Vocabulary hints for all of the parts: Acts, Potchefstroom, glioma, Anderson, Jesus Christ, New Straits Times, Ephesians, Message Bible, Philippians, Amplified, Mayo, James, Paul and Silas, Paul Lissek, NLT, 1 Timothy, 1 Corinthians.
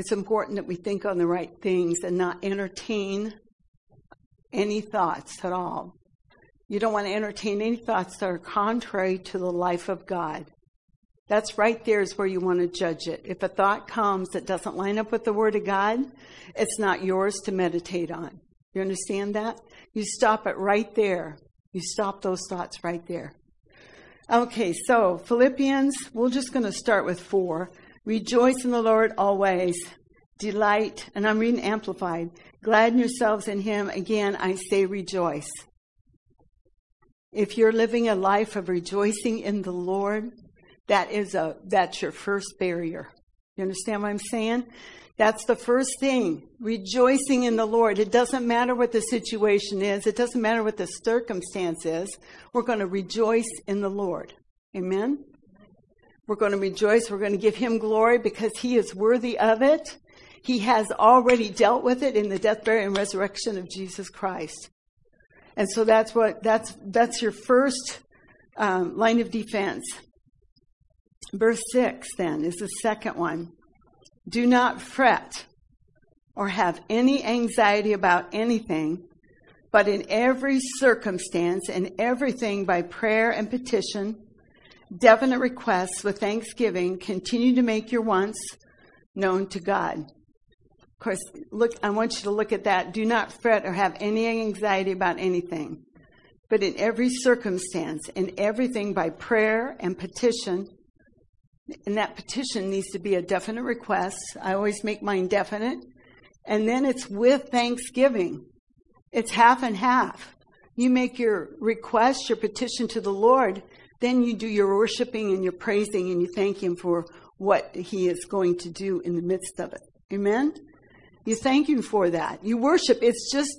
It's important that we think on the right things and not entertain any thoughts at all. You don't want to entertain any thoughts that are contrary to the life of God. That's right there is where you want to judge it. If a thought comes that doesn't line up with the Word of God, it's not yours to meditate on. You understand that? You stop it right there. You stop those thoughts right there. Okay, so Philippians, we're just going to start with 4. Rejoice in the Lord always. Delight, and I'm reading Amplified. Gladden yourselves in Him. Again, I say rejoice. If you're living a life of rejoicing in the Lord, that's your first barrier. You understand what I'm saying? That's the first thing, rejoicing in the Lord. It doesn't matter what the situation is. It doesn't matter what the circumstance is. We're going to rejoice in the Lord. Amen? We're going to rejoice. We're going to give Him glory because He is worthy of it. He has already dealt with it in the death, burial, and resurrection of Jesus Christ. And so that's your first line of defense. Verse 6, then, is the second one. Do not fret or have any anxiety about anything, but in every circumstance and everything by prayer and petition, definite requests with thanksgiving, continue to make your wants known to God. Of course, look, I want you to look at that. Do not fret or have any anxiety about anything, but in every circumstance and everything by prayer and petition. And that petition needs to be a definite request. I always make mine definite. And then it's with thanksgiving. It's half and half. You make your request, your petition to the Lord. Then you do your worshiping and your praising and you thank Him for what He is going to do in the midst of it. Amen? You thank Him for that. You worship.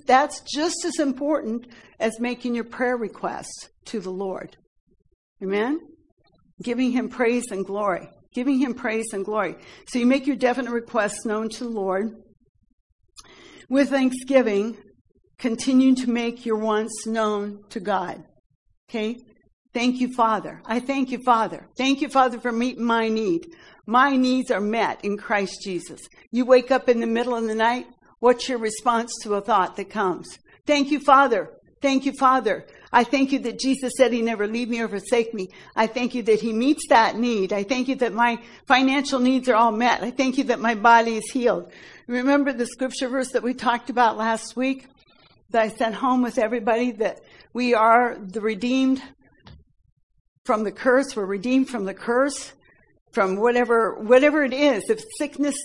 That's just as important as making your prayer request to the Lord. Amen? Giving Him praise and glory. Giving Him praise and glory. So you make your definite requests known to the Lord. With thanksgiving, continue to make your wants known to God. Okay? Thank you, Father. I thank you, Father. Thank you, Father, for meeting my need. My needs are met in Christ Jesus. You wake up in the middle of the night. What's your response to a thought that comes? Thank you, Father. Thank you, Father. I thank you that Jesus said He never leave me or forsake me. I thank you that He meets that need. I thank you that my financial needs are all met. I thank you that my body is healed. Remember the scripture verse that we talked about last week that I sent home with everybody, that we are the redeemed from the curse. We're redeemed from the curse, from whatever it is. If sickness,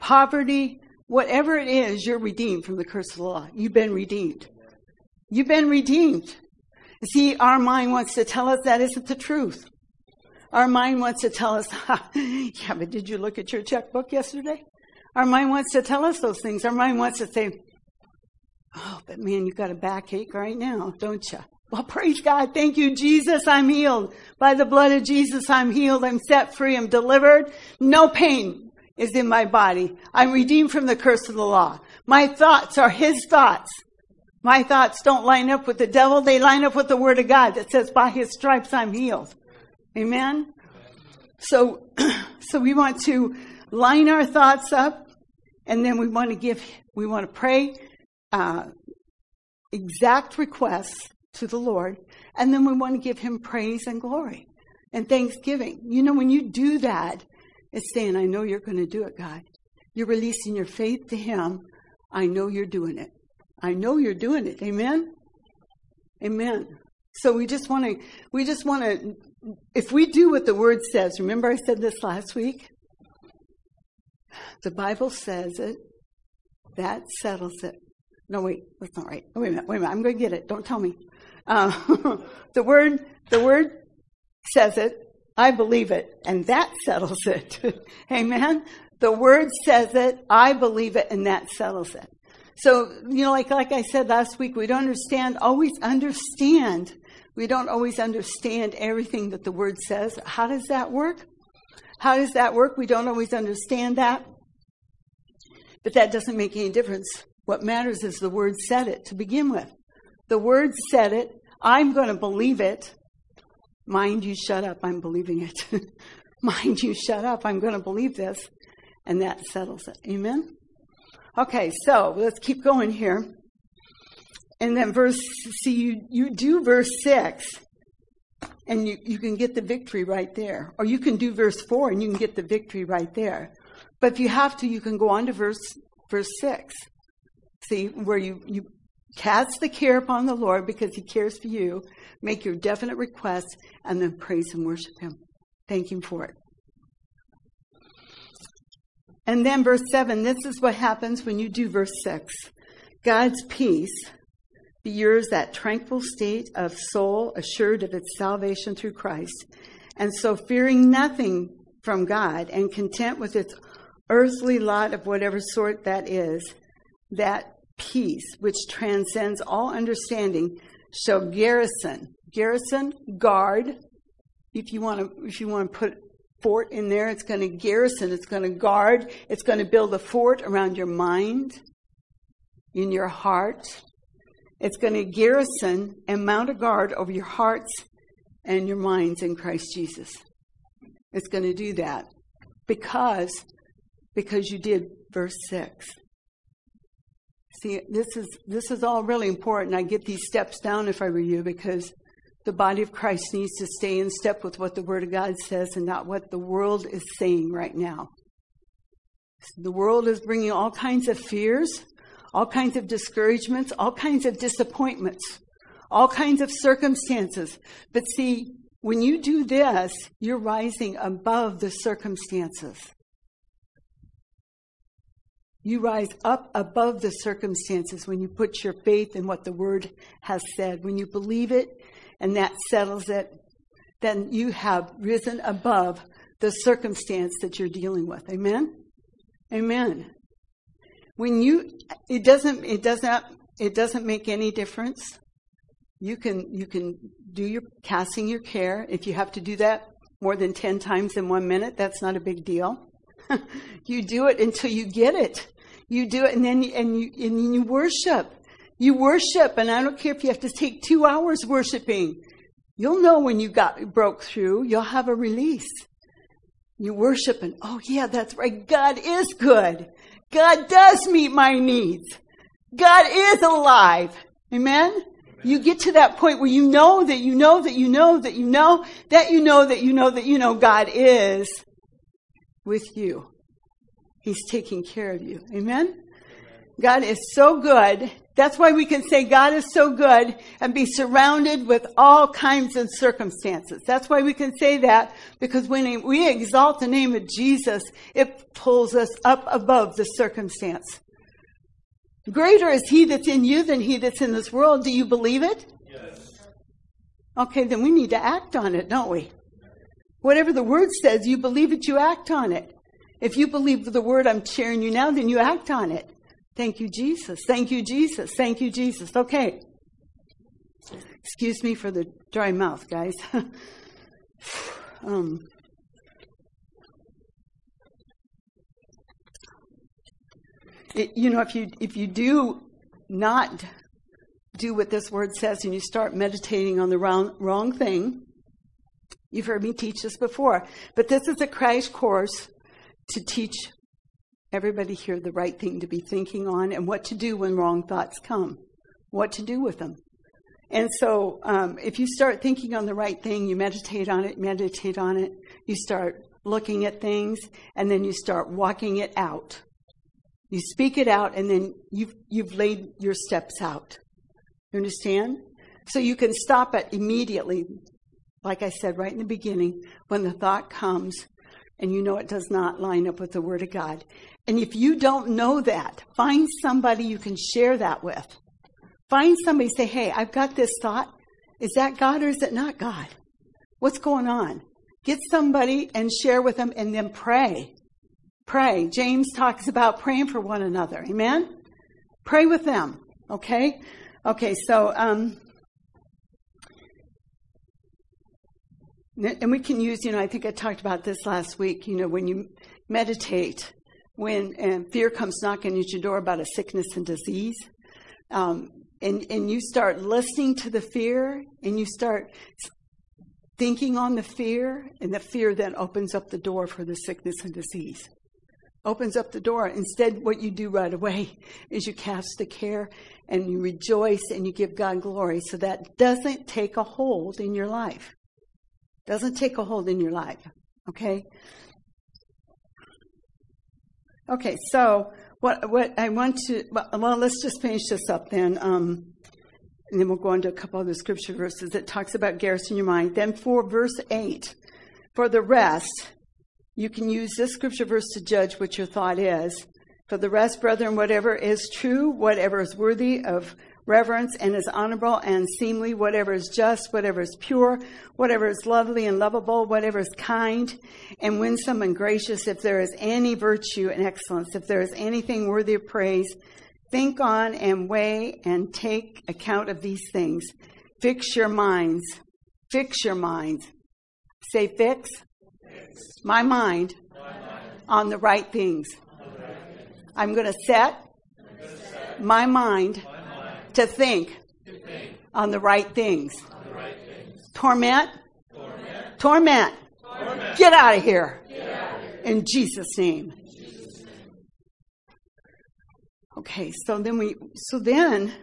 poverty, whatever it is, you're redeemed from the curse of the law. You've been redeemed. You've been redeemed. See, our mind wants to tell us that isn't the truth. Our mind wants to tell us, yeah, but did you look at your checkbook yesterday? Our mind wants to tell us those things. Our mind wants to say, oh, but man, you've got a backache right now, don't you? Well, praise God. Thank you, Jesus. I'm healed. By the blood of Jesus, I'm healed. I'm set free. I'm delivered. No pain is in my body. I'm redeemed from the curse of the law. My thoughts are His thoughts. My thoughts don't line up with the devil. They line up with the Word of God that says, by His stripes I'm healed. Amen? So we want to line our thoughts up, and then we want to pray exact requests to the Lord, and then we want to give Him praise and glory and thanksgiving. You know, when you do that, it's saying, I know you're going to do it, God. You're releasing your faith to Him. I know you're doing it. I know you're doing it. Amen? Amen. So we just want to, if we do what the Word says, remember I said this last week? The Bible says it. That settles it. No, wait, that's not right. Wait a minute. I'm going to get it. Don't tell me. The Word says it. I believe it. And that settles it. Amen? The Word says it. I believe it. And that settles it. So, you know, like I said last week, we don't always understand everything that the Word says. How does that work? We don't always understand that. But that doesn't make any difference. What matters is the Word said it to begin with. The Word said it. I'm going to believe it. Mind you, shut up. I'm believing it. Mind you, shut up. I'm going to believe this. And that settles it. Amen? Okay, so let's keep going here. And then you do verse 6, and you can get the victory right there. Or you can do verse 4, and you can get the victory right there. But if you have to, you can go on to verse 6. See, where you cast the care upon the Lord because he cares for you. Make your definite requests, and then praise and worship him. Thank him for it. And then verse 7, this is what happens when you do verse 6. God's peace be yours, that tranquil state of soul assured of its salvation through Christ. And so fearing nothing from God and content with its earthly lot of whatever sort that is, that peace which transcends all understanding shall guard. If you want to put fort in there, it's going to garrison, it's going to guard, it's going to build a fort around your mind, in your heart. It's going to garrison and mount a guard over your hearts and your minds in Christ Jesus. It's going to do that because you did verse 6. See, this is all really important. I get these steps down if I were you, because the body of Christ needs to stay in step with what the Word of God says and not what the world is saying right now. The world is bringing all kinds of fears, all kinds of discouragements, all kinds of disappointments, all kinds of circumstances. But see, when you do this, you're rising above the circumstances. You rise up above the circumstances when you put your faith in what the Word has said. When you believe it and that settles it, then you have risen above the circumstance that you're dealing with. Amen? Amen. When you, it doesn't make any difference. You can do your casting your care. If you have to do that more than 10 times in 1 minute, that's not a big deal. You do it until you get it. You do it, and then you worship. You worship, and I don't care if you have to take 2 hours worshiping. You'll know when you broke through. You'll have a release. You worship, and oh yeah, that's right. God is good. God does meet my needs. God is alive. Amen? Amen. You get to that point where you know that you know that you know that you know that you know that you know that you know God is with you. He's taking care of you. Amen? God is so good. That's why we can say God is so good and be surrounded with all kinds of circumstances. That's why we can say that, because when we exalt the name of Jesus, it pulls us up above the circumstance. Greater is he that's in you than he that's in this world. Do you believe it? Yes. Okay, then we need to act on it, don't we? Whatever the Word says, you believe it, you act on it. If you believe the Word I'm sharing you now, then you act on it. Thank you, Jesus. Thank you, Jesus. Thank you, Jesus. Okay. Excuse me for the dry mouth, guys. If you do not do what this Word says and you start meditating on the wrong thing, you've heard me teach this before, but this is a crash course to teach everybody here the right thing to be thinking on and what to do when wrong thoughts come, what to do with them. And so if you start thinking on the right thing, you meditate on it, you start looking at things, and then you start walking it out. You speak it out, and then you've laid your steps out. You understand? So you can stop it immediately, like I said right in the beginning, when the thought comes, and you know it does not line up with the Word of God. And if you don't know that, find somebody you can share that with. Find somebody, say, hey, I've got this thought. Is that God or is it not God? What's going on? Get somebody and share with them, and then pray. Pray. James talks about praying for one another. Amen? Pray with them. Okay? Okay, so... and we can use, I think I talked about this last week, when you meditate, when fear comes knocking at your door about a sickness and disease, and you start listening to the fear, and you start thinking on the fear, and the fear then opens up the door for the sickness and disease. opens up the door. Instead, what you do right away is you cast the care and you rejoice and you give God glory. So that doesn't take a hold in your life. Doesn't take a hold in your life. Okay? Okay, so let's just finish this up then. And then we'll go into a couple other scripture verses that talks about garrison your mind. Then for verse 8, for the rest, you can use this scripture verse to judge what your thought is. For the rest, brethren, whatever is true, whatever is worthy of reverence and is honorable and seemly, whatever is just, whatever is pure, whatever is lovely and lovable, whatever is kind and winsome and gracious, if there is any virtue and excellence, if there is anything worthy of praise, think on and weigh and take account of these things. Fix your minds. Fix your minds. Say fix. Fix. My mind. On the right things. I'm going to set my mind to think on the right things. Torment. Get out of here. In Jesus' name. Okay, so then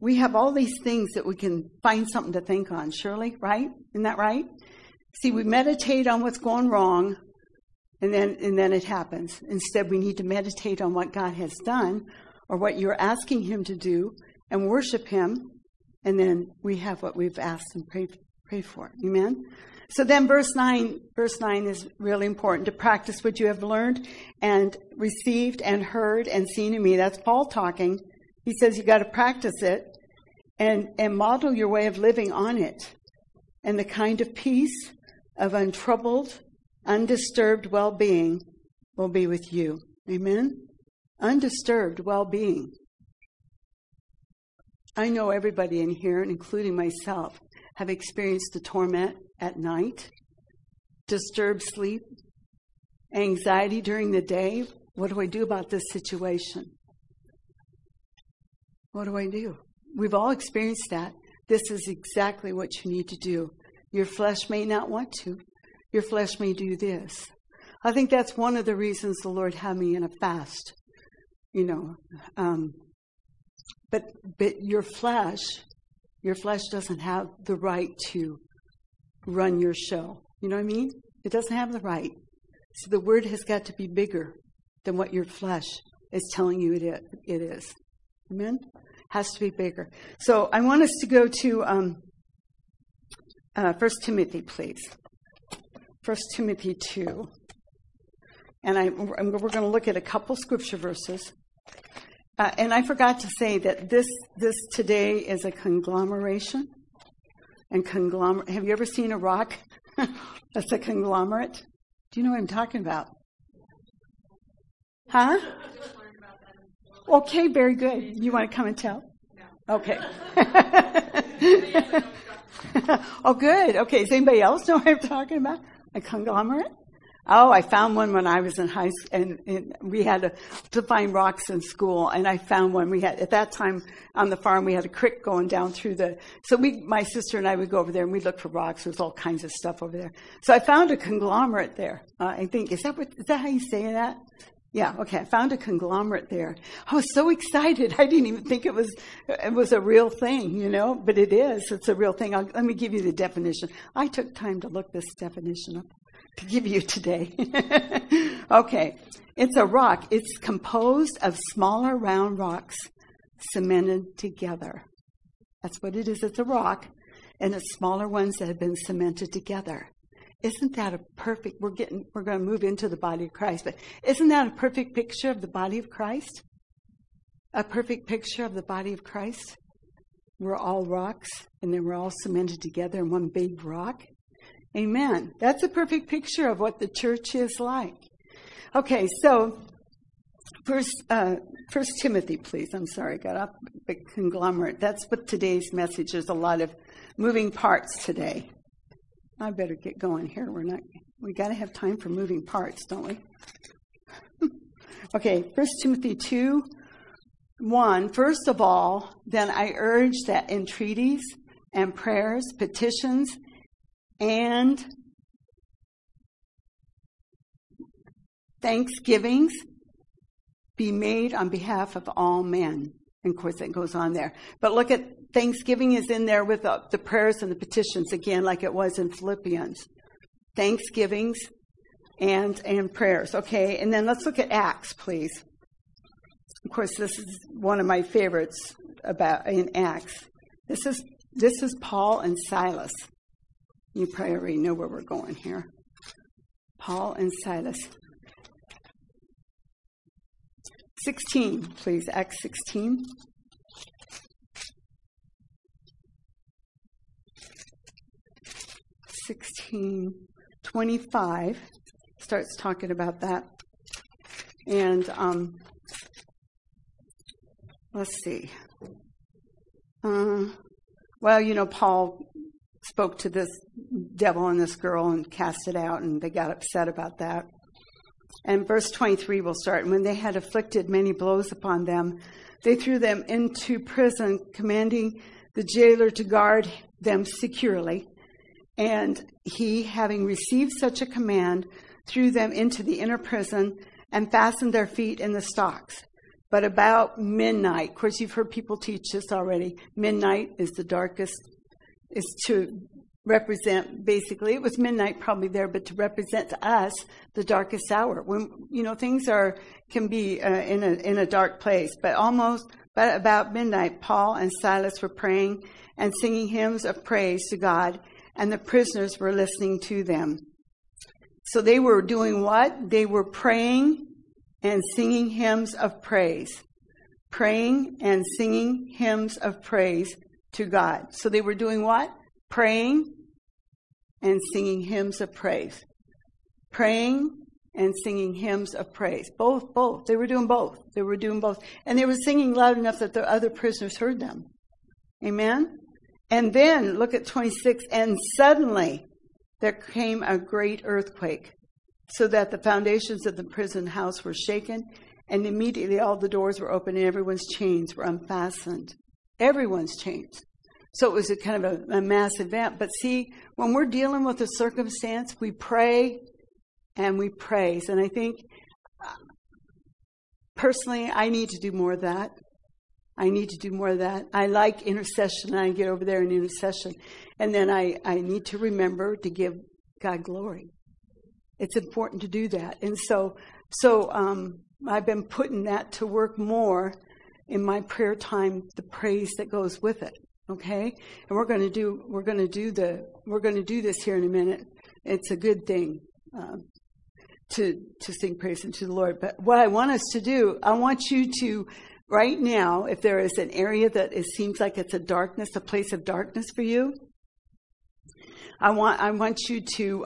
we have all these things that we can find something to think on, surely, right? Isn't that right? See, we meditate on what's going wrong, and then it happens. Instead, we need to meditate on what God has done or what you're asking him to do, and worship him, and then we have what we've asked and pray for. Amen? So then verse 9 is really important, to practice what you have learned and received and heard and seen in me. That's Paul talking. He says you got to practice it and model your way of living on it, and the kind of peace of untroubled, undisturbed well-being will be with you. Amen? Undisturbed well-being. I know everybody in here, including myself, have experienced the torment at night, disturbed sleep, anxiety during the day. What do I do about this situation? What do I do? We've all experienced that. This is exactly what you need to do. Your flesh may not want to. Your flesh may do this. I think that's one of the reasons the Lord had me in a fast, you know, But your flesh doesn't have the right to run your show. You know what I mean? It doesn't have the right. So the word has got to be bigger than what your flesh is telling you it is. Amen? Has to be bigger. So I want us to go to 1 Timothy, please. 1 Timothy 2. And we're going to look at a couple scripture verses. And I forgot to say that this today is a conglomeration. And have you ever seen a rock that's a conglomerate? Do you know what I'm talking about? Huh? Okay, very good. You want to come and tell? No. Okay. Oh, good. Okay, does anybody else know what I'm talking about? A conglomerate? Oh, I found one when I was in high school, and we had to find rocks in school, and I found one. We had, at that time on the farm, we had a creek going down through my sister and I would go over there and we'd look for rocks. There's all kinds of stuff over there. So I found a conglomerate there. Is that how you say that? Yeah, okay, I found a conglomerate there. I was so excited. I didn't even think it was a real thing, you know, but it is. It's a real thing. Let me give you the definition. I took time to look this definition up to give you today. Okay. It's a rock. It's composed of smaller round rocks cemented together. That's what it is. It's a rock, and it's smaller ones that have been cemented together. Isn't that a perfect, we're going to move into the body of Christ, but isn't that a perfect picture of the body of Christ? A perfect picture of the body of Christ? We're all rocks, and then we're all cemented together in one big rock. Amen. That's a perfect picture of what the church is like. Okay, so First Timothy, please. I'm sorry, I got up the conglomerate. That's what today's message is. A lot of moving parts today. I better get going here. We got to have time for moving parts, don't we? Okay, 1 Timothy 2, 1. First of all, then I urge that entreaties and prayers, petitions, and thanksgivings be made on behalf of all men. And of course, it goes on there. But look at thanksgiving is in there with the prayers and the petitions, again, like it was in Philippians. Thanksgivings and prayers. Okay, and then let's look at Acts, please. Of course, this is one of my favorites about in Acts. This is Paul and Silas. You probably already know where we're going here. Paul and Silas. 16, please. Acts 16. Acts 16:25 starts talking about that. And let's see. Well, you know, Paul spoke to this devil and this girl and cast it out, and they got upset about that. And verse 23 will start. And when they had inflicted many blows upon them, they threw them into prison, commanding the jailer to guard them securely. And he, having received such a command, threw them into the inner prison and fastened their feet in the stocks. But about midnight, of course, you've heard people teach this already. Midnight is the darkest, is to represent, basically, it was midnight probably there, but to represent to us the darkest hour. When, you know, things are, can be in a dark place, but about midnight, Paul and Silas were praying and singing hymns of praise to God, and the prisoners were listening to them. So they were doing what? They were praying and singing hymns of praise. Praying and singing hymns of praise to God. So they were doing what? Praying and singing hymns of praise. Praying and singing hymns of praise. Both. They were doing both. And they were singing loud enough that the other prisoners heard them. Amen? And then, look at 26, and suddenly there came a great earthquake, so that the foundations of the prison house were shaken, and immediately all the doors were opened and everyone's chains were unfastened. Everyone's chains. So it was a kind of a mass event. But see, when we're dealing with a circumstance, we pray and we praise. And I think, personally, I need to do more of that. I like intercession, and I get over there in intercession. And then I need to remember to give God glory. It's important to do that. And so I've been putting that to work more in my prayer time, the praise that goes with it. Okay? And we're going to do this here in a minute. It's a good thing to sing praise unto the Lord. But what I want us to do, I want you to, right now, if there is an area that it seems like it's a darkness, a place of darkness for you, I want you to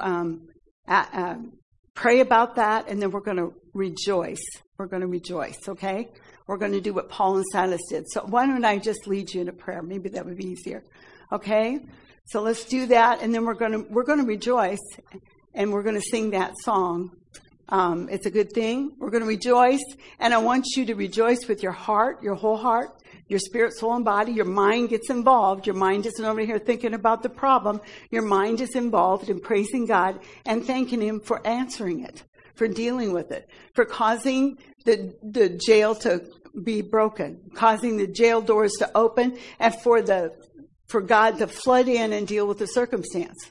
pray about that, and then we're going to rejoice. Okay? We're going to do what Paul and Silas did. So why don't I just lead you in a prayer? Maybe that would be easier. Okay? So let's do that, and then we're going to rejoice, and we're going to sing that song. It's a good thing. We're going to rejoice, and I want you to rejoice with your heart, your whole heart, your spirit, soul, and body. Your mind gets involved. Your mind isn't over here thinking about the problem. Your mind is involved in praising God and thanking Him for answering it, for dealing with it, for causing the jail to be broken, causing the jail doors to open, and for God to flood in and deal with the circumstance.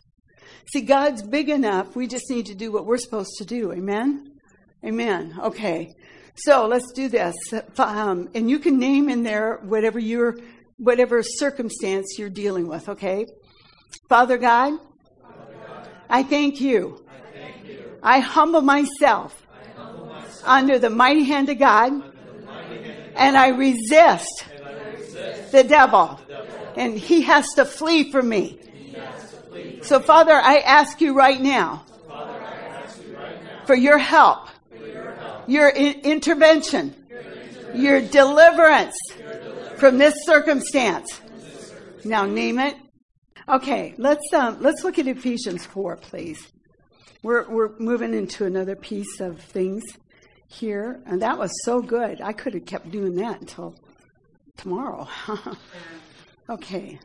See, God's big enough. We just need to do what we're supposed to do. Amen? Amen. Okay. So let's do this. And you can name in there whatever circumstance you're dealing with. Okay? Father God, I thank you. I humble myself under the mighty hand of God, and I resist the devil, and he has to flee from me. So, Father, I ask you right now for your help, your intervention, your deliverance from this circumstance. Now, name it. Okay, let's look at Ephesians 4, please. We're moving into another piece of things here, and that was so good. I could have kept doing that until tomorrow. Okay.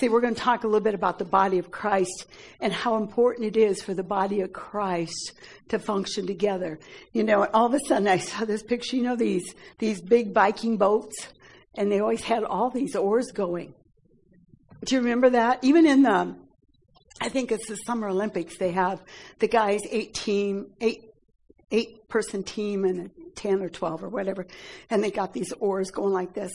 See, we're going to talk a little bit about the body of Christ and how important it is for the body of Christ to function together. You know, all of a sudden I saw this picture, you know, these big Viking boats, and they always had all these oars going. Do you remember that? Even in the, I think it's the Summer Olympics, they have the guys, eight-person team and a 10 or 12 or whatever, and they got these oars going like this.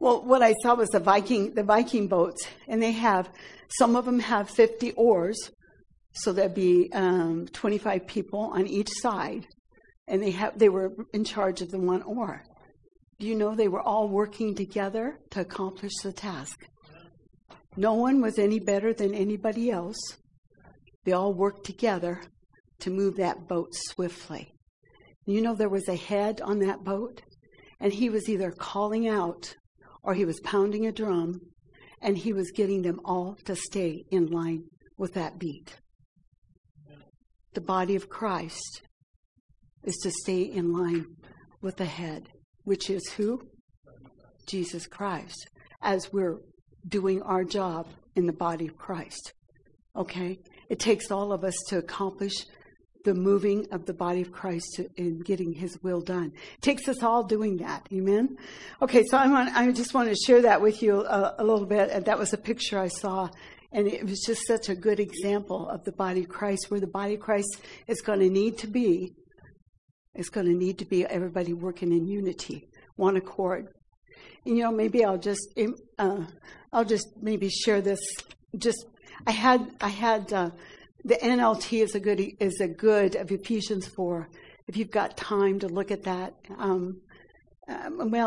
Well, what I saw was the Viking boats, and they have, some of them have 50 oars, so there'd be 25 people on each side, and they were in charge of the one oar. Do you know they were all working together to accomplish the task? No one was any better than anybody else. They all worked together to move that boat swiftly. You know, there was a head on that boat, and he was either calling out or he was pounding a drum, and he was getting them all to stay in line with that beat. The body of Christ is to stay in line with the head, which is who? Jesus Christ, as we're doing our job in the body of Christ. Okay? It takes all of us to accomplish the moving of the body of Christ in getting His will done. It takes us all doing that. Amen? Okay, so I just want to share that with you a little bit. And that was a picture I saw. And it was just such a good example of the body of Christ, where the body of Christ is going to need to be. It's going to need to be everybody working in unity, one accord. And, you know, maybe I'll just maybe share this. Just I had the NLT is a good of Ephesians 4. If you've got time to look at that, well,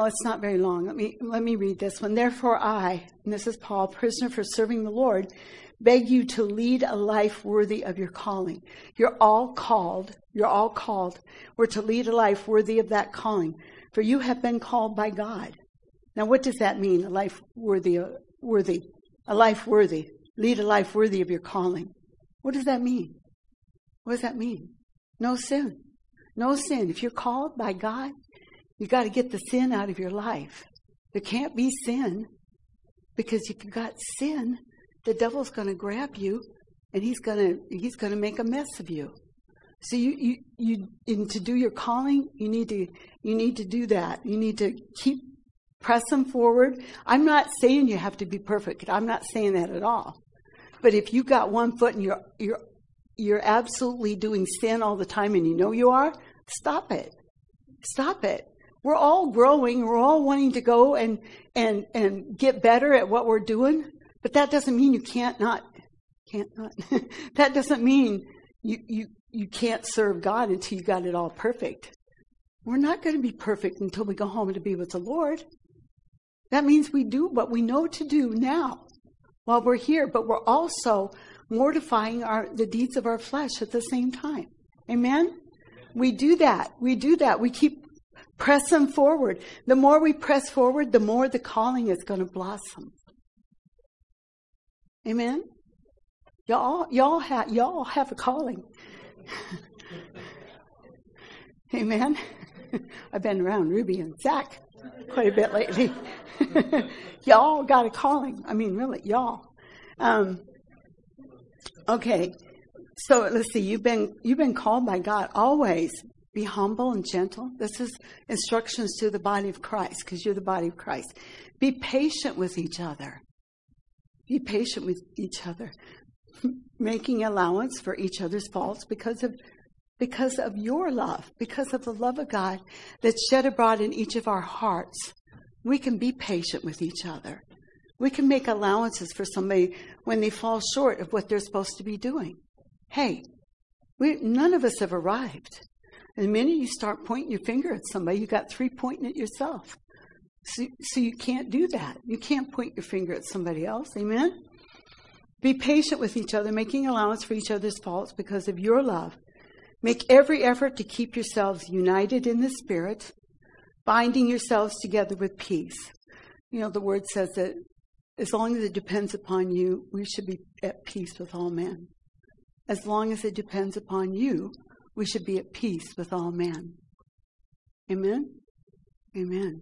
it's not very long. Let me read this one. Therefore, I, and this is Paul, prisoner for serving the Lord, beg you to lead a life worthy of your calling. You're all called. You're all called. We're to lead a life worthy of that calling. For you have been called by God. Now, what does that mean? A life worthy. A life worthy. Lead a life worthy of your calling. What does that mean? What does that mean? No sin. No sin. If you're called by God, you got to get the sin out of your life. There can't be sin, because if you got sin, the devil's going to grab you, and he's going to make a mess of you. So you to do your calling, you need to do that. You need to keep pressing forward. I'm not saying you have to be perfect. I'm not saying that at all. But if you got one foot and you're absolutely doing sin all the time, and you know you are, stop it. Stop it. We're all growing. We're all wanting to go and get better at what we're doing. But that doesn't mean you can't not. That doesn't mean you can't serve God until you got it all perfect. We're not going to be perfect until we go home to be with the Lord. That means we do what we know to do now while we're here, but we're also mortifying the deeds of our flesh at the same time. Amen? We do that. We keep pressing forward. The more we press forward, the more the calling is going to blossom. Amen? Y'all have a calling. Amen? I've been around Ruby and Zach quite a bit lately. Y'all got a calling. I mean, really, y'all. Okay. So let's see. You've been called by God. Always be humble and gentle. This is instructions to the body of Christ, because you're the body of Christ. Be patient with each other. Be patient with each other, making allowance for each other's faults because of your love, because of the love of God that's shed abroad in each of our hearts. We can be patient with each other. We can make allowances for somebody when they fall short of what they're supposed to be doing. Hey, none of us have arrived. And the minute you start pointing your finger at somebody, you got three pointing at yourself. So you can't do that. You can't point your finger at somebody else. Amen? Be patient with each other, making allowance for each other's faults because of your love. Make every effort to keep yourselves united in the Spirit, binding yourselves together with peace. You know, the Word says that as long as it depends upon you, we should be at peace with all men. As long as it depends upon you, we should be at peace with all men. Amen? Amen.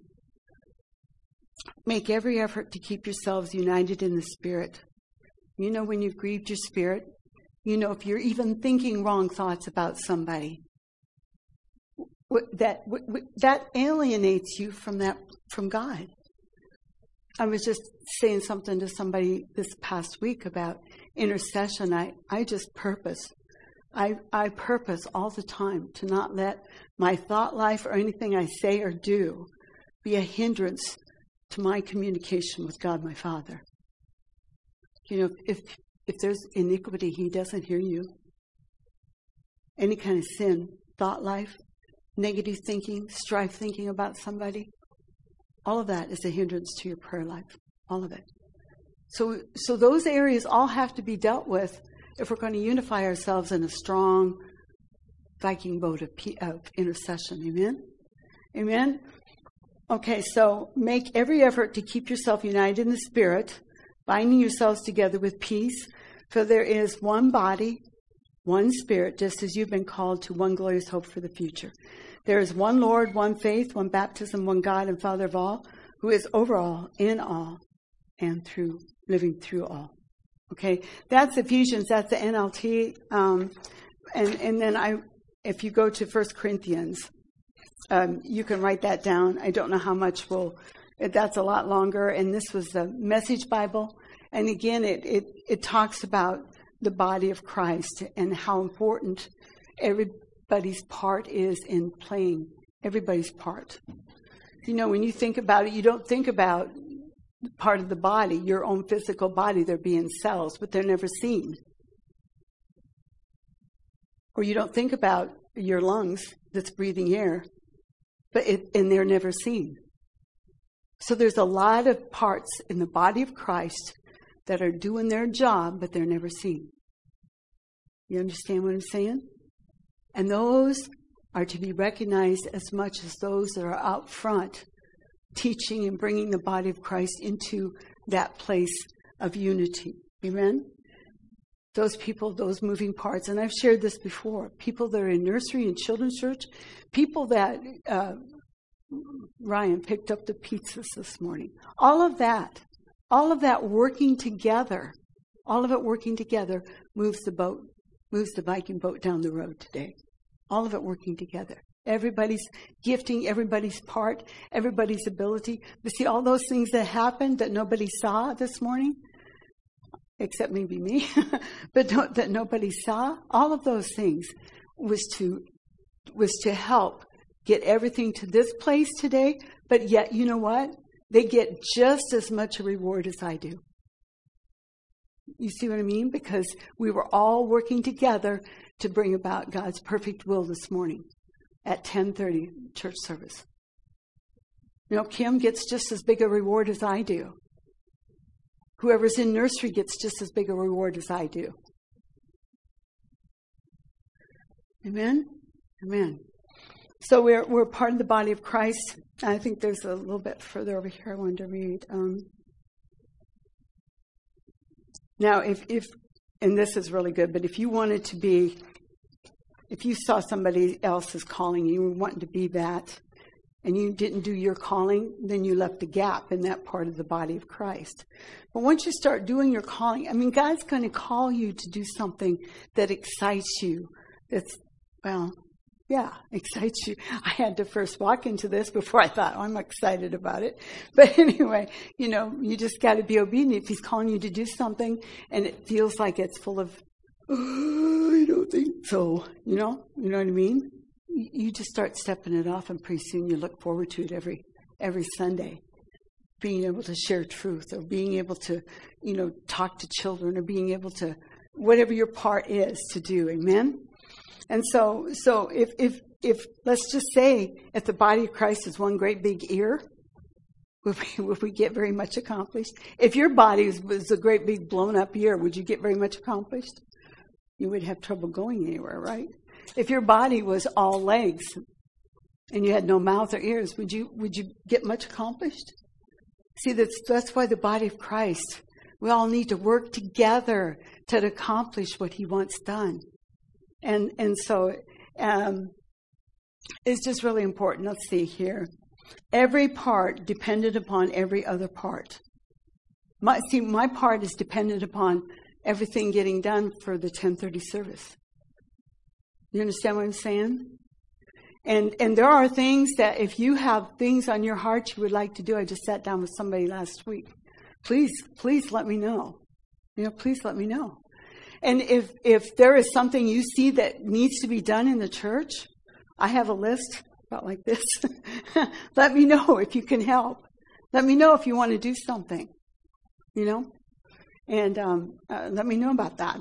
Make every effort to keep yourselves united in the Spirit, You know when you've grieved your spirit. You know if you're even thinking wrong thoughts about somebody. That alienates you from God. I was just saying something to somebody this past week about intercession. I purpose all the time to not let my thought life or anything I say or do be a hindrance to my communication with God, my Father. You know, if there's iniquity, He doesn't hear you. Any kind of sin, thought life, negative thinking, strife thinking about somebody, all of that is a hindrance to your prayer life. All of it. So those areas all have to be dealt with if we're going to unify ourselves in a strong Viking boat of intercession. Amen? Amen? Okay, so make every effort to keep yourself united in the Spirit, binding yourselves together with peace, for there is one body, one Spirit, just as you've been called to one glorious hope for the future. There is one Lord, one faith, one baptism, one God and Father of all, who is over all, in all, and through living through all. Okay, that's Ephesians, that's the NLT. And then if you go to 1 Corinthians, you can write that down. I don't know how much that's a lot longer. And this was the Message Bible. And again, it talks about the body of Christ and how important everybody's part is in playing everybody's part. You know, when you think about it, you don't think about part of the body, your own physical body, there being cells, but they're never seen. Or you don't think about your lungs that's breathing air, and they're never seen. So there's a lot of parts in the body of Christ that are doing their job, but they're never seen. You understand what I'm saying? And those are to be recognized as much as those that are out front teaching and bringing the body of Christ into that place of unity. Amen? Those people, those moving parts, and I've shared this before, people that are in nursery and children's church, people that, Ryan picked up the pizzas this morning. All of that working together, moves the boat, moves the Viking boat down the road today. All of it working together. Everybody's gifting, everybody's part, everybody's ability. But see, all those things that happened that nobody saw this morning, except maybe me, that nobody saw, all of those things was to help get everything to this place today. But yet, you know what? They get just as much a reward as I do. You see what I mean? Because we were all working together to bring about God's perfect will this morning at 10:30 church service. You know, Kim gets just as big a reward as I do. Whoever's in nursery gets just as big a reward as I do. Amen? Amen. So we're part of the body of Christ. I think there's a little bit further over here I wanted to read. Now, if and this is really good, but if you wanted to be, if you saw somebody else's calling, you were wanting to be that, and you didn't do your calling, then you left a gap in that part of the body of Christ. But once you start doing your calling, I mean, God's going to call you to do something that excites you. That's, well, yeah, excites you. I had to first walk into this before I thought, oh, I'm excited about it. But anyway, you know, you just got to be obedient. If He's calling you to do something and it feels like it's full of, oh, I don't think so, you know what I mean? You just start stepping it off, and pretty soon you look forward to it every Sunday, being able to share truth or being able to, you know, talk to children or being able to, whatever your part is to do. Amen? And so if let's just say if the body of Christ is one great big ear, would we get very much accomplished? If your body was a great big blown up ear, would you get very much accomplished? You would have trouble going anywhere, right? If your body was all legs and you had no mouth or ears, would you get much accomplished? See, that's why the body of Christ, we all need to work together to accomplish what He wants done. And so it's just really important. Let's see here. Every part dependent upon every other part. My part is dependent upon everything getting done for the 10:30 service. You understand what I'm saying? And there are things that if you have things on your heart you would like to do. I just sat down with somebody last week. Please let me know. You know, please let me know. And if there is something you see that needs to be done in the church, I have a list about like this. Let me know if you can help. Let me know if you want to do something, you know, and let me know about that.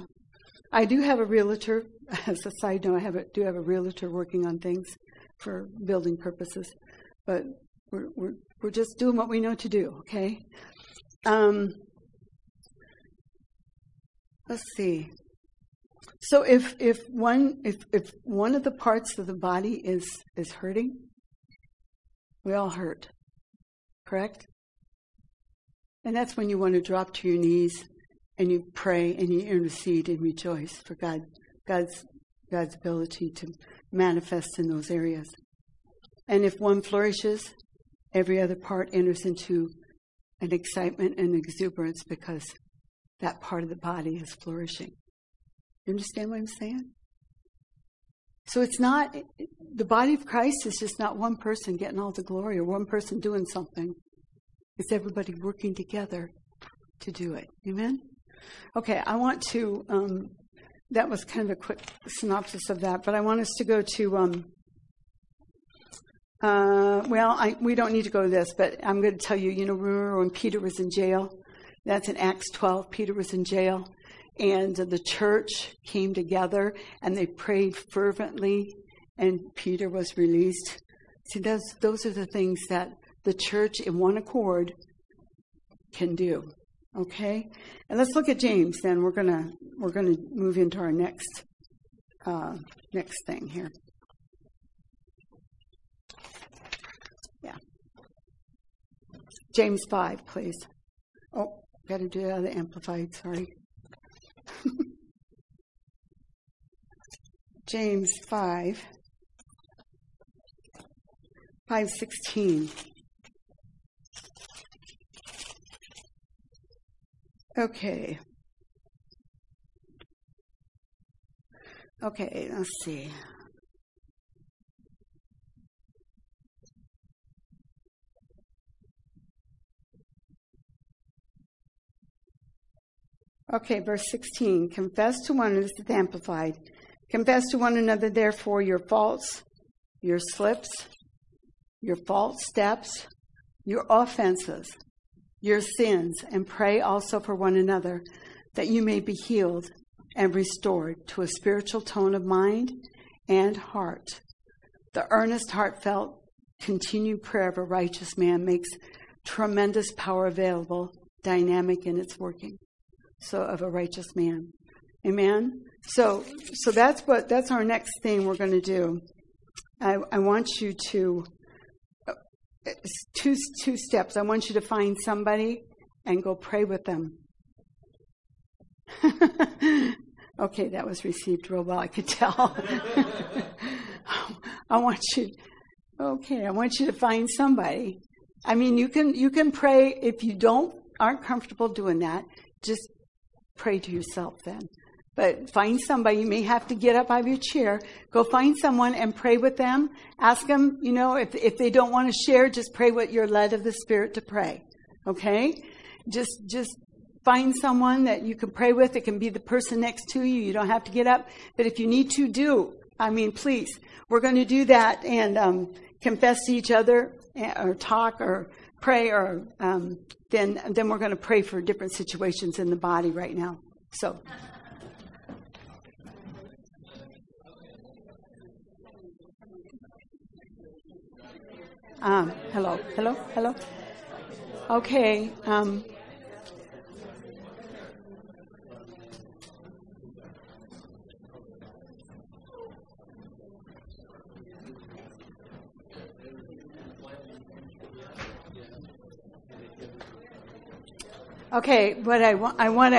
I do have a realtor. As a side note, I do have a realtor working on things for building purposes, but we're just doing what we know to do. Okay. Let's see. So if one of the parts of the body is hurting, we all hurt, correct? And that's when you want to drop to your knees and you pray and you intercede and rejoice for God's ability to manifest in those areas. And if one flourishes, every other part enters into an excitement and exuberance because that part of the body is flourishing. You understand what I'm saying? So it's not, the body of Christ is just not one person getting all the glory or one person doing something. It's everybody working together to do it. Amen? Okay, I want to, that was kind of a quick synopsis of that, but I want us to go to, we don't need to go to this, but I'm going to tell you, remember when Peter was in jail? That's in Acts 12. Peter was in jail, and the church came together, and they prayed fervently, and Peter was released. See, those are the things that the church in one accord can do. Okay? And let's look at James, then. We're gonna move into our next thing here. Yeah. James 5, please. Oh. Got to do that out of the Amplified, sorry. James 5:16. Okay. Okay, let's see. Okay, verse 16. Confess to one another, the Amplified. Confess to one another, therefore, your faults, your slips, your false steps, your offenses, your sins, and pray also for one another that you may be healed and restored to a spiritual tone of mind and heart. The earnest, heartfelt, continued prayer of a righteous man makes tremendous power available, dynamic in its working. So of a righteous man. Amen? So that's our next thing we're going to do. I want you to, two steps. I want you to find somebody and go pray with them. Okay, that was received real well, I could tell. I want you to find somebody. I mean, you can pray if you aren't comfortable doing that. Just pray to yourself then. But find somebody. You may have to get up out of your chair. Go find someone and pray with them. Ask them, if they don't want to share, just pray what you're led of the Spirit to pray. Okay? Just find someone that you can pray with. It can be the person next to you. You don't have to get up. But if you need to, please. We're going to do that and confess to each other or talk or pray or then we're going to pray for different situations in the body right now. So... Hello. Okay. Okay. What I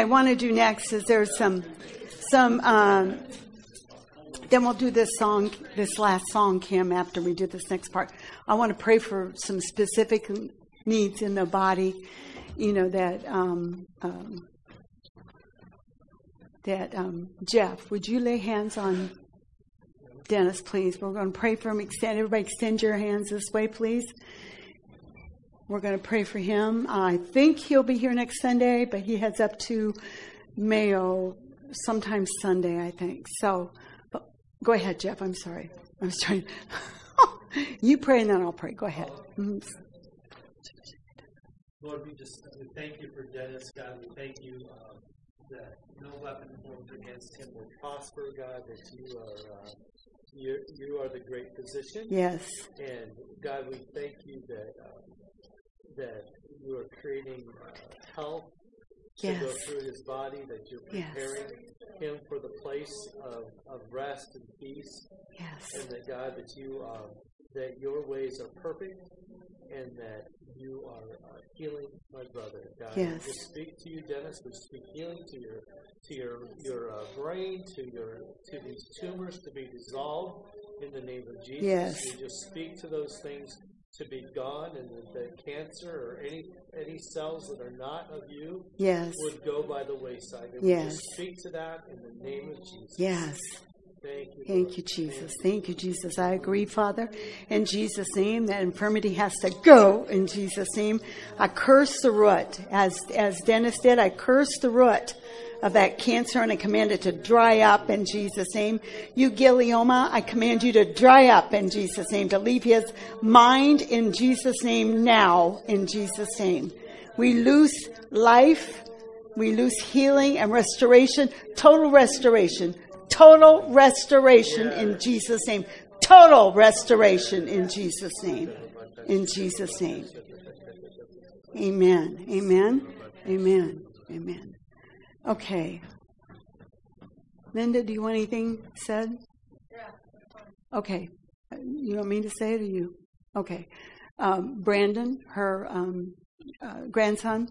want to do next is there's some. Then we'll do this last song, Kim, after we do this next part. I want to pray for some specific needs in the body, that Jeff, would you lay hands on Dennis, please? We're going to pray for him. Everybody extend your hands this way, please. We're going to pray for him. I think he'll be here next Sunday, but he heads up to Mayo sometime Sunday, I think. So go ahead, Jeff. I'm sorry. I was trying. You pray and then I'll pray. Go ahead. Mm-hmm. Lord, we thank you for Dennis, God. We thank you that no weapon formed against him will prosper, God, that you are you are the great physician. Yes. And God, we thank you that that you are creating health to yes. go through his body, that you're preparing yes. him for the place of rest and peace. Yes. And that, God, that you that your ways are perfect and that you are healing my brother. God, yes. we speak to you, Dennis. We speak healing to your brain, to these tumors to be dissolved in the name of Jesus. Yes. We just speak to those things to be gone, and the cancer or any cells that are not of you yes. would go by the wayside. And yes. we just speak to that in the name of Jesus. Yes. Thank you, Lord. Jesus. Thank you, Jesus. I agree, Father. In Jesus' name, that infirmity has to go. In Jesus' name, I curse the root. As Dennis did, I curse the root of that cancer, and I command it to dry up in Jesus' name. You glioma, I command you to dry up in Jesus' name, to leave his mind in Jesus' name now, in Jesus' name. We loose life, we loose healing and restoration, total restoration. Total restoration in Jesus' name. Total restoration in Jesus' name. In Jesus' name. Amen. Amen. Amen. Amen. Okay. Linda, do you want anything said? Okay. You want me to say it or you? Okay. Brandon, her grandson,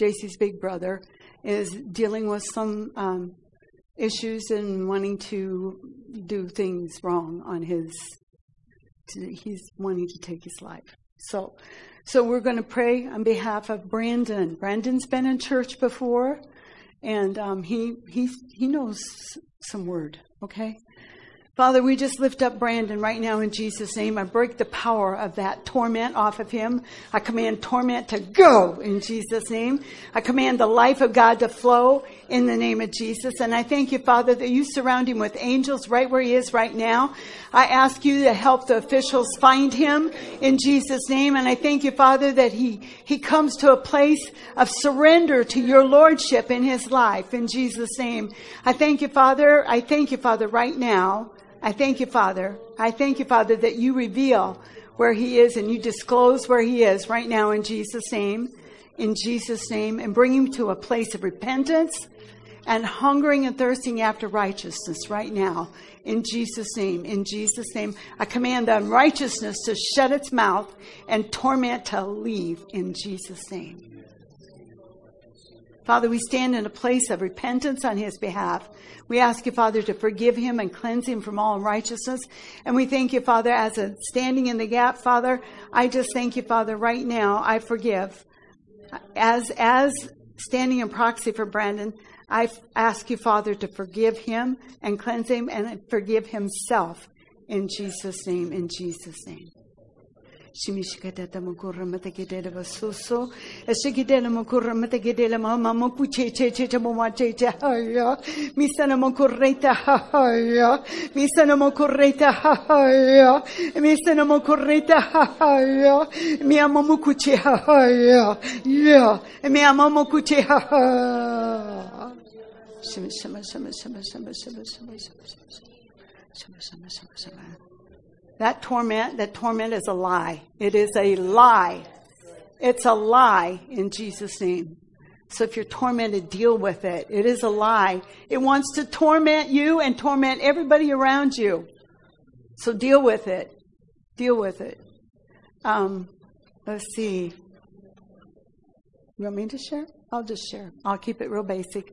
JC's big brother, is dealing with some issues and wanting to do things wrong on his, he's wanting to take his life. So we're going to pray on behalf of Brandon. Brandon's been in church before, and he knows some word, okay? Father, we just lift up Brandon right now in Jesus' name. I break the power of that torment off of him. I command torment to go in Jesus' name. I command the life of God to flow in the name of Jesus. And I thank you, Father, that you surround him with angels right where he is right now. I ask you to help the officials find him in Jesus' name. And I thank you, Father, that he comes to a place of surrender to your lordship in his life in Jesus' name. I thank you, Father. I thank you, Father, right now. I thank you, Father. I thank you, Father, that you reveal where he is and you disclose where he is right now in Jesus' name, and bring him to a place of repentance and hungering and thirsting after righteousness right now in Jesus' name. In Jesus' name, I command unrighteousness to shut its mouth and torment to leave in Jesus' name. Father, we stand in a place of repentance on his behalf. We ask you, Father, to forgive him and cleanse him from all unrighteousness. And we thank you, Father, as a standing in the gap, Father. I just thank you, Father, right now. I forgive. As standing in proxy for Brandon, I ask you, Father, to forgive him and cleanse him and forgive himself in Jesus' name, in Jesus' name. That torment is a lie. It is a lie. It's a lie in Jesus' name. So if you're tormented, deal with it. It is a lie. It wants to torment you and torment everybody around you. So deal with it. Deal with it. Let's see. You want me to share? I'll just share. I'll keep it real basic.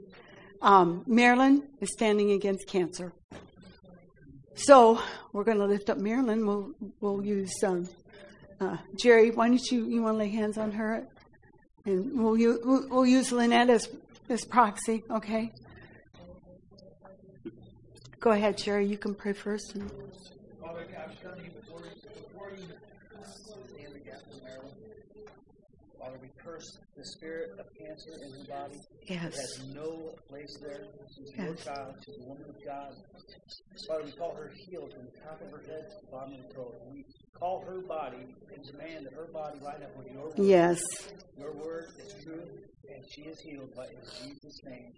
Marilyn is standing against cancer. So we're going to lift up Marilyn. We'll use Jerry. Why don't you want to lay hands on her, and we'll use Lynette as this proxy, okay? Go ahead, Sherry. You can pray first. Father God, I'm turning before you in the gap in Maryland. Father, we curse the spirit of cancer in her body. Yes. It has no place there. She's your child. She's a woman of God. Father, we call her healed from the top of her head to the bottom of her throat. We call her body and demand that her body line up with your word. Yes. Your word is true, and she is healed by in Jesus' name.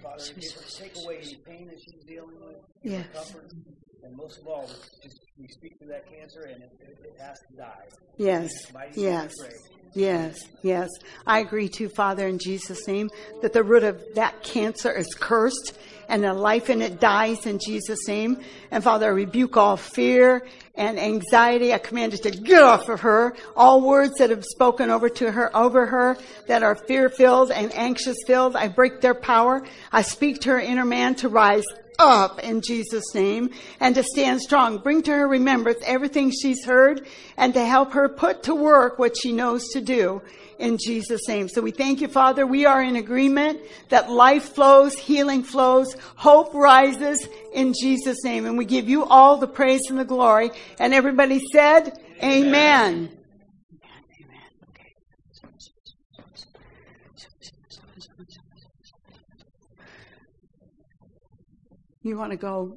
Father, give her, take away any pain that she's dealing with. Yes. Comfort. And most of all, we speak to that cancer, and it has to die. Yes, yes, yes, yes. I agree too, Father, in Jesus' name, that the root of that cancer is cursed, and the life in it dies in Jesus' name. And Father, I rebuke all fear and anxiety. I command it to get off of her. All words that have spoken over her, that are fear-filled and anxious-filled, I break their power. I speak to her inner man to rise up in Jesus' name and to stand strong. Bring to her remembrance everything she's heard and to help her put to work what she knows to do in Jesus' name. So we thank you, Father. We are in agreement that life flows, healing flows, hope rises in Jesus' name. And we give you all the praise and the glory. And everybody said, Amen. Amen. You want to go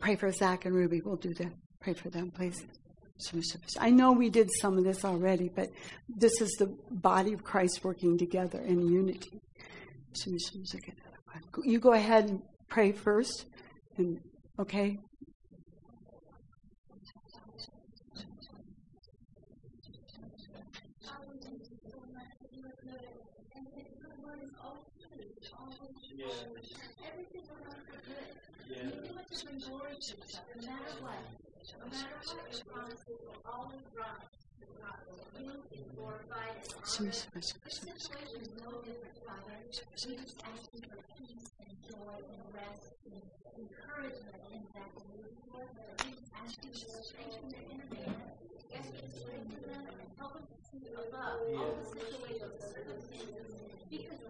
pray for Zach and Ruby. We'll do that. Pray for them, please. I know we did some of this already, but this is the body of Christ working together in unity. You go ahead and pray first. And okay? Because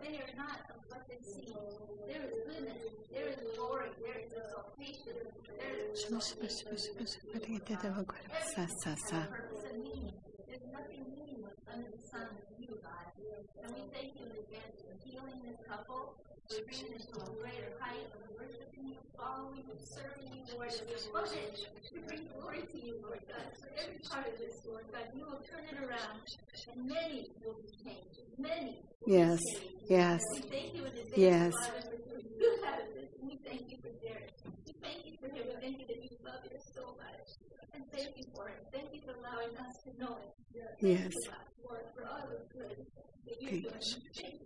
they are not of what they see. There is goodness, there is glory, there is exaltation, there is there's nothing meaningless under the sun of you, God. And we thank you in advance for healing this couple, for bringing us to a greater height of worshiping you, following you, serving you, Lord. To bring glory to you, Lord God. For every part of this, Lord God, you will turn it around, and many will be changed. Many. Yes, yes, yes. We thank you for Derek. We thank you for him. We thank you that you love him so much. And thank you for it. Thank you for allowing us to know it. Yes. For all the good that you're doing. Thank you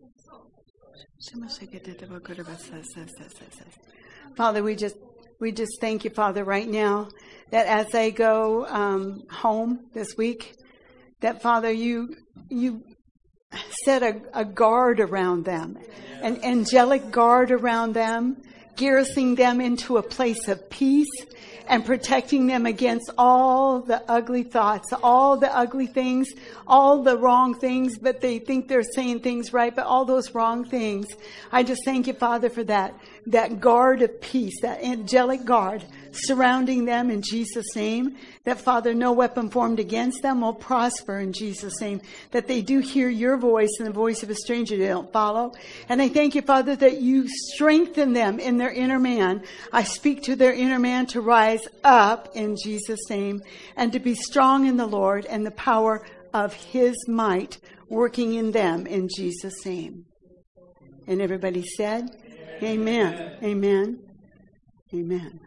so much. Father, we just thank you, Father, right now, that as they go home this week, that, Father, you set a guard around them, an angelic guard around them, garrisoning them into a place of peace and protecting them against all the ugly thoughts, all the ugly things, all the wrong things, but they think they're saying things right, but all those wrong things. I just thank you, Father, for that guard of peace, that angelic guard surrounding them in Jesus' name, that, Father, no weapon formed against them will prosper in Jesus' name, that they do hear your voice and the voice of a stranger they don't follow. And I thank you, Father, that you strengthen them in their inner man. I speak to their inner man to rise up in Jesus' name and to be strong in the Lord and the power of his might working in them in Jesus' name. And everybody said, Amen. Amen. Amen.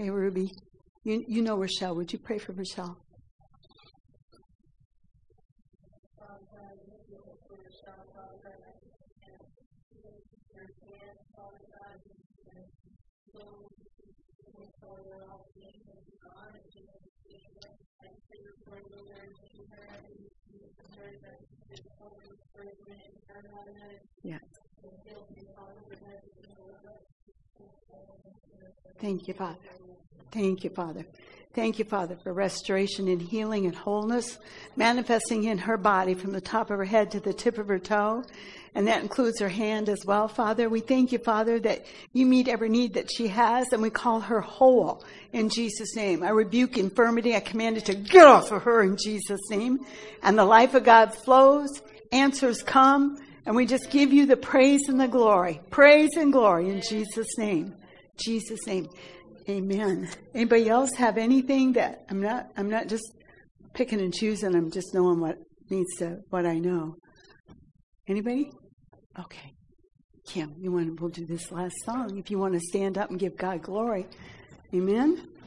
Hey, Ruby, you know Rochelle. Would you pray for Rochelle? Yes. Thank you, Father. Thank you, Father. Thank you, Father, for restoration and healing and wholeness, manifesting in her body from the top of her head to the tip of her toe. And that includes her hand as well, Father. We thank you, Father, that you meet every need that she has, and we call her whole in Jesus' name. I rebuke infirmity. I command it to get off of her in Jesus' name. And the life of God flows, answers come, and we just give you the praise and the glory. Praise and glory in Jesus' name. Jesus' name. Amen. Anybody else have anything that I'm not just picking and choosing, I'm just knowing what I know. Anybody? Okay. Kim, we'll do this last song. If you want to stand up and give God glory. Amen.